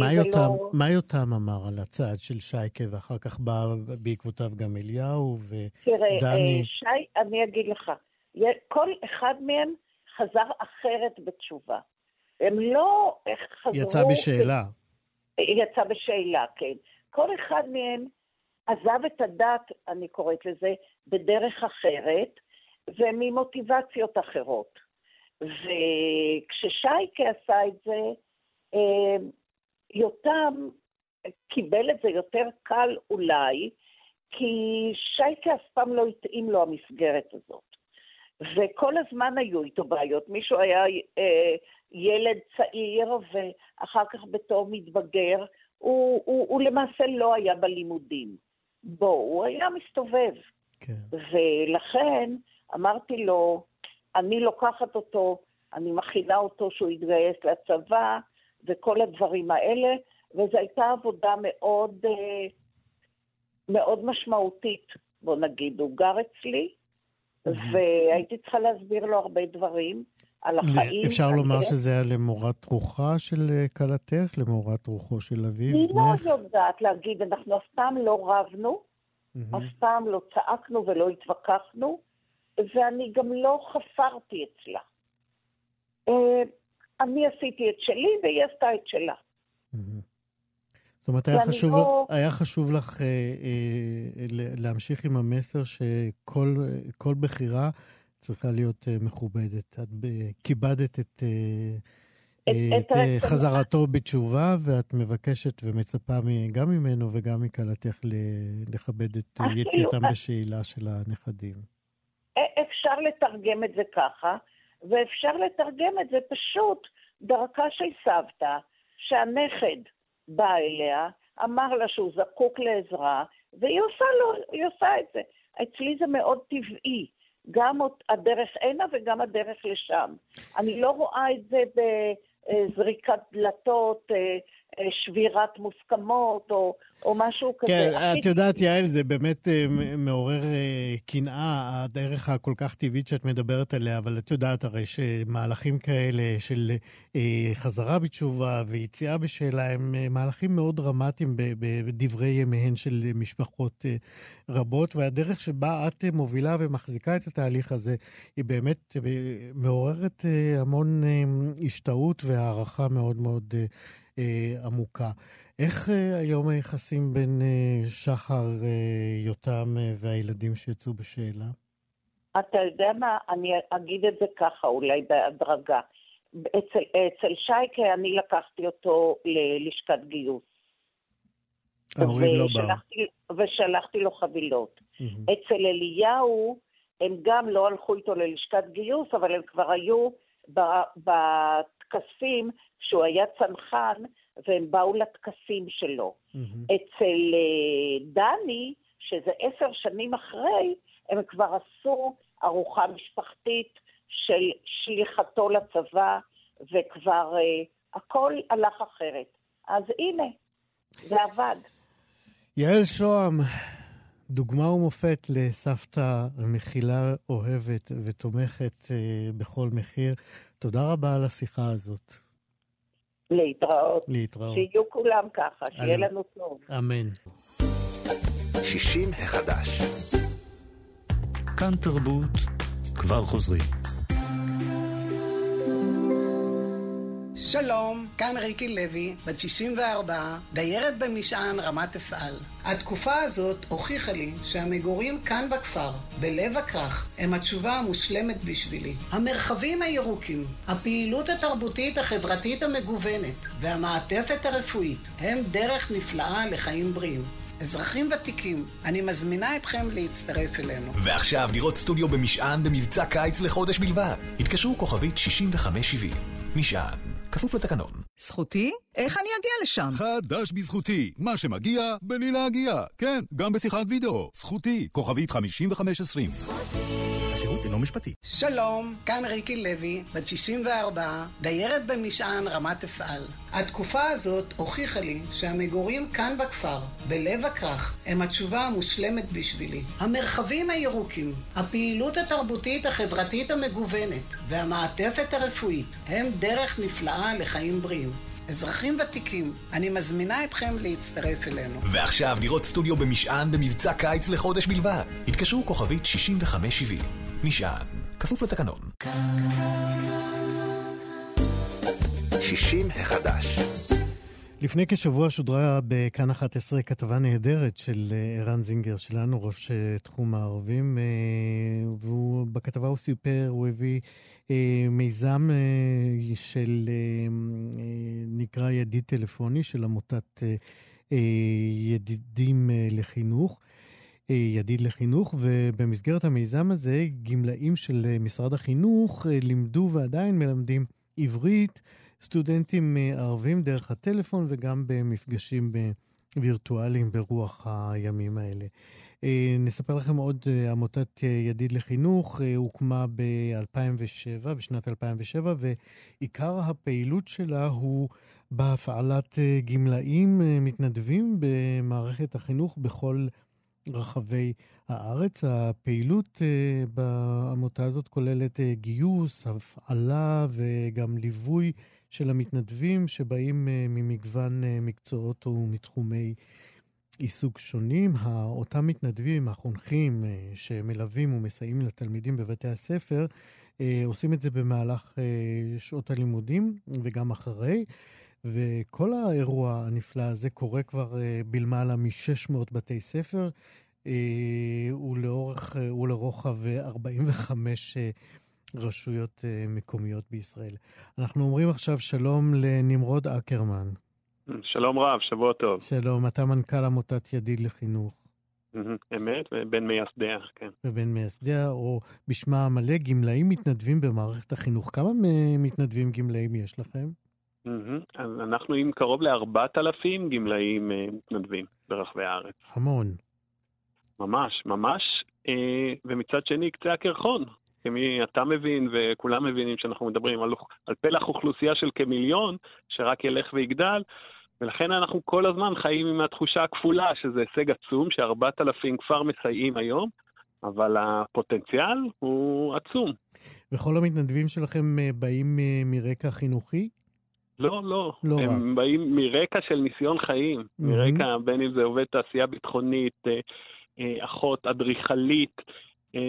מה יותם אמר על הצעד של שייקה, ואחר כך בא בעקבותיו גם אליהו ודני? תראה, שי, אני אגיד לך, כל אחד מהם חזר אחרת בתשובה. הם לא חזרו... יצא בשאלה, כן. כל אחד מהם עזב את הדת, אני קוראת לזה, בדרך אחרת, וממוטיבציות אחרות. וכששייקה עשה את זה, יותם קיבל את זה יותר קל אולי, כי שייקה אף פעם לא התאים לו המסגרת הזאת. וכל הזמן היו איתו בעיות. מישהו היה ילד צעיר, ואחר כך בתור מתבגר, הוא למעשה לא היה בלימודים. הוא היה מסתובב. כן. ולכן אמרתי לו, אני לוקחת אותו, אני מכינה אותו שהוא יתגייס לצבא, וכל הדברים האלה, וזו הייתה עבודה מאוד, מאוד משמעותית, בוא נגיד, הוא גר אצלי, והייתי צריכה להסביר לו הרבה דברים על החיים. אפשר לומר שזה היה למורת רוחה של קלתך, למורת רוחו של אביו? היא לא יודעת להגיד, אנחנו אף פעם לא רבנו, אף פעם לא צעקנו ולא התווכחנו, ואני גם לא חפרתי אצלה. אני עשיתי את שלי והיא עשתה את שלה. זאת אומרת, היה חשוב לך להמשיך עם המסר שכל בחירה צריכה להיות מכובדת. את כיבדת את חזרתו בתשובה, ואת מבקשת ומצפה גם ממנו וגם מקלתך לכבד את יציאתם בשאלה של הנכדים. אפשר לתרגם את זה ככה, ואפשר לתרגם את זה פשוט דרכה של סבתא, שהנכד בא אליה, אמר לה שהוא זקוק לעזרה, והיא עושה את זה. אצלי זה מאוד טבעי, גם הדרך הנה וגם הדרך לשם. אני לא רואה את זה בזריקת דלתות, שבירת מוסכמות או משהו כזה. כן, את יודעת יעל, זה באמת מעורר קנאה, הדרך הכל כך טבעית שאת מדברת עליה, אבל את יודעת הרי שמהלכים כאלה של חזרה בתשובה ויציאה בשאלה הם מהלכים מאוד דרמטיים בדברי ימיהן של משפחות רבות, והדרך שבה את מובילה ומחזיקה את התהליך הזה היא באמת מעוררת המון השתאות והערכה מאוד מאוד עמוקה. איך היום היחסים בין שחר, יותם והילדים שיצאו בשאלה? אתה יודע מה, אני אגיד את זה ככה, אולי בהדרגה. אצל שייקה אני לקחתי אותו ללשכת גיוס. ההורים לא באו. ושלחתי לו חבילות. אצל אליהו הם גם לא הלכו איתו ללשכת גיוס, אבל הם כבר היו בטקסים שהוא היה צנחן, והם באו לטקסים שלו. אצל דני, שזה 10 שנים אחרי, הם כבר עשו ארוחה משפחתית של שליחתו לצבא, וכבר הכל הלך אחרת. אז הנה, זה עבד. יעל שוהם, דוגמה ומופת לסבתא מכילה, אוהבת ותומכת בכל מחיר. תודה רבה על השיחה הזאת. להתראות. להתראות. שיהיו כולם ככה, שיהיה לנו טוב. אמן. 60 החדש. כאן תרבות, כבר חוזרים. שלום, כאן ריקי לוי, בת 64, דיירת במשען רמת אפעל. התקופה הזאת הוכיחה לי שהמגורים כאן בכפר, בלב הכרך, הם התשובה המושלמת בשבילי. המרחבים הירוקים, הפעילות התרבותית החברתית המגוונת והמעטפת הרפואית הם דרך נפלאה לחיים בריאים. אזרחים ותיקים, אני מזמינה אתכם להצטרף אלינו. ועכשיו דירות סטודיו במשען במבצע קיץ לחודש בלבד. התקשרו כוכבית 6570. משען, כפוף לתקנון. זכותי? איך אני אגיע לשם? חדש בזכותי, מה שמגיע בלי להגיע. כן, גם בשיחת וידאו. זכותי, כוכבית 5520. זכותי. שירות אינו משפטי. שלום, כאן ריקי לוי, בת 64, דיירת במשען רמת אפעל. התקופה הזאת הוכיחה לי שהמגורים כאן בכפר, בלב הכרך, הם התשובה המושלמת בשבילי. המרחבים הירוקים, הפעילות התרבותית החברתית המגוונת והמעטפת הרפואית הם דרך נפלאה לחיים בריאים. אזרחים ותיקים, אני מזמינה אתכם להצטרף אלינו. ועכשיו דירות סטודיו במשען במבצע קיץ לחודש בלבד. התקשרו כוכבית 6570. משען, כפוף לתקנון. 60 החדש. לפני כשבוע שודרה בכאן 11 כתבה נהדרת של ערן זינגר שלנו, ראש תחום הערבים, ובכתבה הוא סיפר, הוא הביא מיזם של נקרא ידיד טלפוני של עמותת ידידים לחינוך, ידיד לחינוך, ובמסגרת המיזם הזה גמלאים של משרד החינוך לימדו ועדיין מלמדים עברית סטודנטים ערבים דרך הטלפון וגם במפגשים וירטואליים ברוח הימים האלה. נספר לכם עוד, עמותת ידיד לחינוך הוקמה ב-2007, בשנת 2007, ועיקר הפעילות שלה הוא בהפעלת גמלאים מתנדבים במערכת החינוך בכל רחבי הארץ. הפעילות בעמותה הזאת כוללת גיוס, הפעלה וגם ליווי של המתנדבים שבאים ממגוון מקצועות ומתחומי עיסוק שונים. אותם מתנדבים, החונכים שמלווים ומסייעים לתלמידים בבתי הספר, עושים את זה במהלך שעות הלימודים וגם אחרי, וכל האירוע הנפלא הזה קורה כבר בלמעלה מ-600 בתי ספר, ולרוחב 45 רשויות מקומיות בישראל. אנחנו אומרים עכשיו שלום לנמרוד אקרמן. שלום רב, שבוע טוב. שלום, אתה מנכ"ל עמותת ידיד לחינוך. אמת, ובין מייסדיה, כן. ובין מייסדיה, או בשמה המלא, גמלאים מתנדבים במערכת החינוך. כמה מתנדבים גמלאים יש לכם? אז אנחנו עם קרוב ל4,000 גמלאים מתנדבים ברחבי הארץ. המון. ממש, ממש. ומצד שני, קצה הקרחון. כמי אתה מבין וכולם מבינים שאנחנו מדברים על פלח אוכלוסייה של כמיליון שרק ילך ויגדל, ולכן אנחנו כל הזמן חיים עם התחושה הכפולה, שזה הישג עצום, ש4,000 כבר מסייעים היום, אבל הפוטנציאל הוא עצום. וכל המתנדבים שלכם באים מרקע חינוכי? לא, לא. הם באים מרקע של ניסיון חיים. מרקע, בין אם זה עובד תעשייה ביטחונית, אחות, אדריכלית,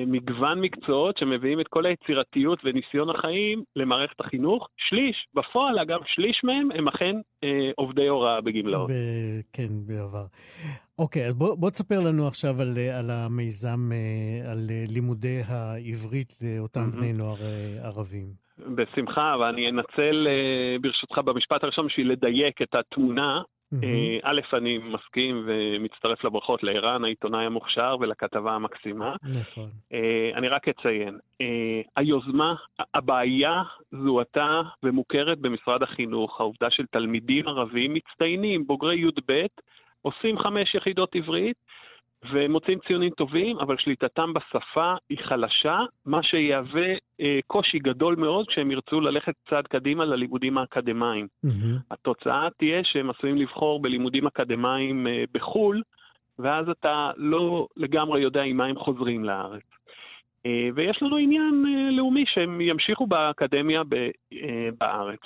מגוון מקצועות שמביאים את כל היצירתיות וניסיון החיים למערכת החינוך. שליש, בפועל אגב, שליש מהם הם אכן עובדי הוראה בגמלאות. כן, בעבר. אוקיי, אז בוא תספר לנו עכשיו על המיזם, על לימודי העברית לאותם בני נוער ערבים. בשמחה, ואני אנצל ברשותך במשפט הראשון בשביל לדייק את התמונה. א', אני מסכים ומצטרף לברכות לאיראן, העיתונאי המוכשר, ולכתבה המקסימה. נכון. אני רק אציין, היוזמה, הבעיה זוהתה ומוכרת במשרד החינוך, העובדה של תלמידים ערבים מצטיינים, בוגרי י"ב, עושים 5 יחידות עברית, ומוצאים ציונים טובים, אבל שליטתם בשפה היא חלשה, מה שיהווה קושי גדול מאוד כשהם ירצו ללכת צעד קדימה ללימודים האקדמיים. התוצאה תהיה שהם עשויים לבחור בלימודים אקדמיים בחול, ואז אתה לא לגמרי יודע עם מה הם חוזרים לארץ. ויש לנו עניין לאומי שהם ימשיכו באקדמיה בארץ.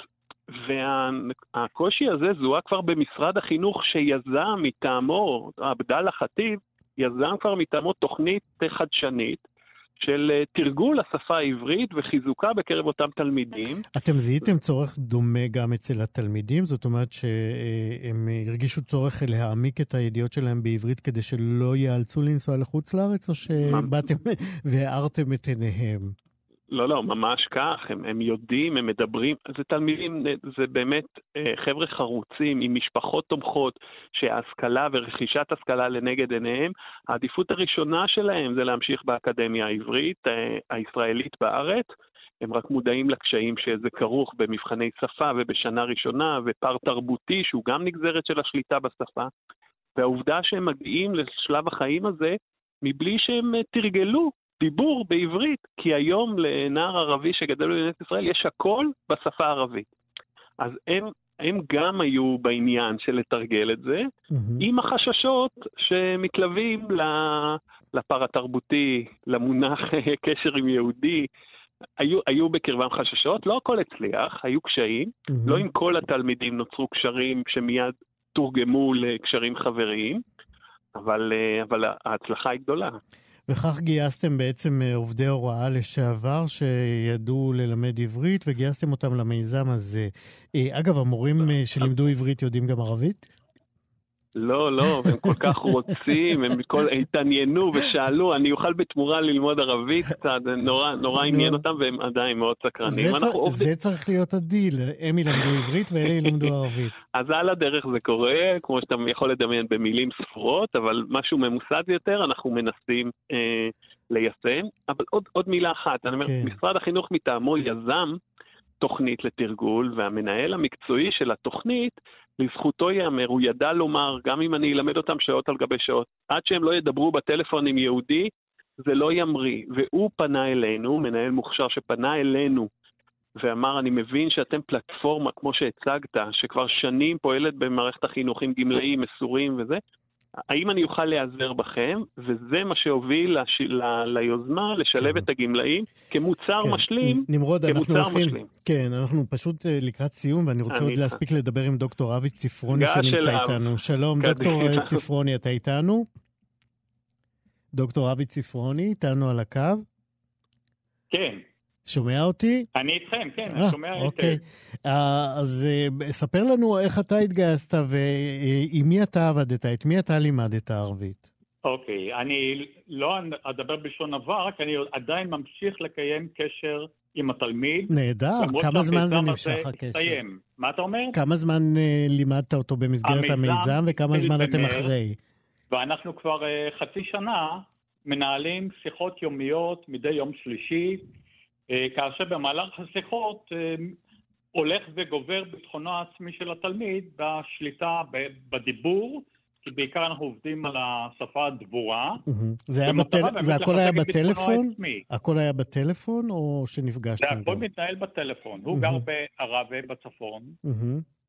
והקושי הזה זוהה כבר במשרד החינוך שיזם מטעמו, עבדאללה חטיב, יזם כבר מטעמו תוכנית חדשנית של תרגול השפה העברית וחיזוקה בקרב אותם תלמידים. אתם זיהיתם צורך דומה גם אצל התלמידים? זאת אומרת שהם הרגישו צורך להעמיק את הידיעות שלהם בעברית כדי שלא ייאלצו לנסוע לחוץ לארץ, או שבאתם והערתם את עיניהם? לא, לא, ממש כך, הם יודעים, הם מדברים, זה תלמידים, זה באמת חבר'ה חרוצים, עם משפחות תומכות, שההשכלה ורכישת השכלה לנגד עיניהם, העדיפות הראשונה שלהם זה להמשיך באקדמיה העברית, הישראלית בארץ, הם רק מודעים לקשיים שזה כרוך במבחני שפה ובשנה ראשונה, ופר תרבותי שהוא גם נגזרת של השליטה בשפה, והעובדה שהם מגיעים לשלב החיים הזה, מבלי שהם תרגלו, דיבור בעברית, כי היום לנער ערבי שגדל במדינת ישראל יש הכל בשפה הערבית. אז הם גם היו בעניין של לתרגל את זה, עם החששות שמתלווים לפר התרבותי, למונח קשר עם יהודי, היו בקרבם חששות, לא הכל הצליח, היו קשיים, לא עם כל התלמידים נוצרו קשרים שמיד תורגמו לקשרים חברים, אבל ההצלחה היא גדולה. וכך גייסתם בעצם עובדי הוראה לשעבר שידעו ללמד עברית, וגייסתם אותם למיזם הזה. אגב, המורים שלימדו עברית יודעים גם ערבית? לא, לא, הם כל כך רוצים, הם התעניינו ושאלו, אני אוכל בתמורה ללמוד ערבית, נורא עניין אותם, והם עדיין מאוד סקרנים. זה צריך להיות הדיל, הם ילמדו עברית ואלה ילמדו ערבית. אז על הדרך זה קורה, כמו שאתה יכול לדמיין במילים ספורות, אבל משהו ממוסד יותר, אנחנו מנסים ליישם. אבל עוד מילה אחת, אני אומר, משרד החינוך מטעמו יזם תוכנית לתרגול, והמנהל המקצועי של התוכנית, לזכותו יאמר, הוא ידע לומר, גם אם אני אלמד אותם שעות על גבי שעות, עד שהם לא ידברו בטלפון עם יהודי, זה לא ימריא. והוא פנה אלינו, מנהל מוכשר שפנה אלינו, ואמר, אני מבין שאתם פלטפורמה, כמו שהצגת, שכבר שנים פועלת במערכת החינוך עם גמלאים, מסורים וזה, האם אני אוכל להיעזר בכם? וזה מה שהוביל ליוזמה, לשלב את הגמלאים כמוצר משלים. נמרוד, אנחנו פשוט לקראת סיום, ואני רוצה עוד להספיק לדבר עם דוקטור אבי ציפרוני שנמצא איתנו. שלום, דוקטור ציפרוני, אתה איתנו? דוקטור אבי ציפרוני, איתנו על הקו? כן. שומע אותי? אני איתכם, כן, אני שומע איתכם. אוקיי, אז ספר לנו איך אתה התגייסת ועם מי אתה עבדת, את מי אתה לימדת ערבית? אוקיי, אני לא אדבר בשון עבר, כי אני עדיין ממשיך לקיים קשר עם התלמיד. נהדר, כמה זמן זה נמשך הקשר? מה אתה אומר? כמה זמן לימדת אותו במסגרת המיזם וכמה זמן אתם אחרי? ואנחנו כבר חצי שנה מנהלים שיחות יומיות מדי יום שלישי, כאשר במהלך השיחות הולך וגובר ביטחונו העצמי של התלמיד בשליטה בדיבור, כי בעיקר אנחנו עובדים על השפה הדבורה. זה הכל היה בטלפון? הכל היה בטלפון או שנפגשתם? זה הכל מתנהל בטלפון. הוא גר בערבה בצפון,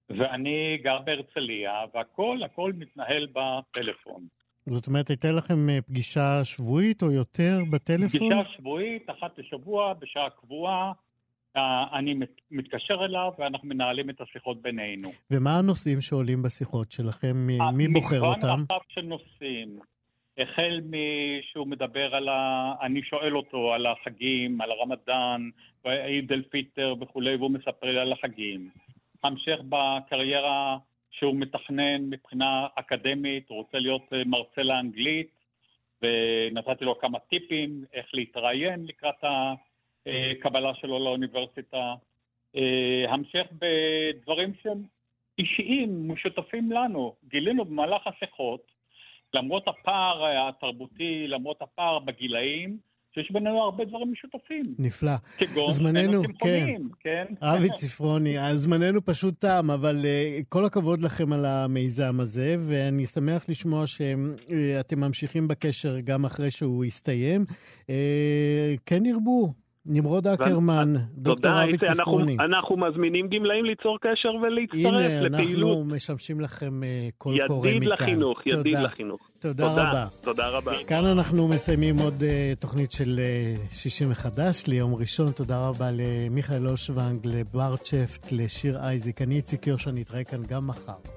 ואני גר בהרצליה, והכל מתנהל בטלפון. זאת אומרת, הייתה לכם פגישה שבועית או יותר בטלפון? פגישה שבועית, אחת לשבוע, בשעה קבועה, אני מתקשר אליו, ואנחנו מנהלים את השיחות בינינו. ומה הנושאים שעולים בשיחות שלכם? מי בוחר אותם? מגוון רחב של נושאים. החל מישהו מדבר על אני שואל אותו על החגים, על הרמדאן, ועיד אל פיטר וכולי, והוא מספר לי על החגים. המשך בקריירה שהוא מתכנן מבחינה אקדמית, הוא רוצה להיות מרצה לאנגלית, ונתתי לו כמה טיפים, איך להתראיין לקראת הקבלה שלו לאוניברסיטה. המשך בדברים שהם אישיים, משותפים לנו. גילינו במהלך השיחות, למרות הפער התרבותי, למרות הפער בגילאים, שיש בינינו הרבה דברים משותפים. נפלא. זמננו, כן. אבי ציפרוני, הזמננו פשוט טעם, אבל כל הכבוד לכם על המיזם הזה, ואני שמח לשמוע שאתם ממשיכים בקשר גם אחרי שהוא יסתיים. כן ירבו, נמרוד אקרמן, דוקטור אבי ציפרוני. אנחנו מזמינים גמלאים ליצור קשר ולהצטרף לפעילות. הנה, אנחנו משמשים לכם כל קורא מכאן. ידיד לחינוך, ידיד לחינוך. תודה רבה. תודה רבה. כאן אנחנו מסיימים עוד תוכנית של 60 מחדש ליום ראשון. תודה רבה למיכאל אולשוונג, לבר צ'פט, לשיר אייזיק. אני יצחק יוסה, נתראה כאן גם מחר.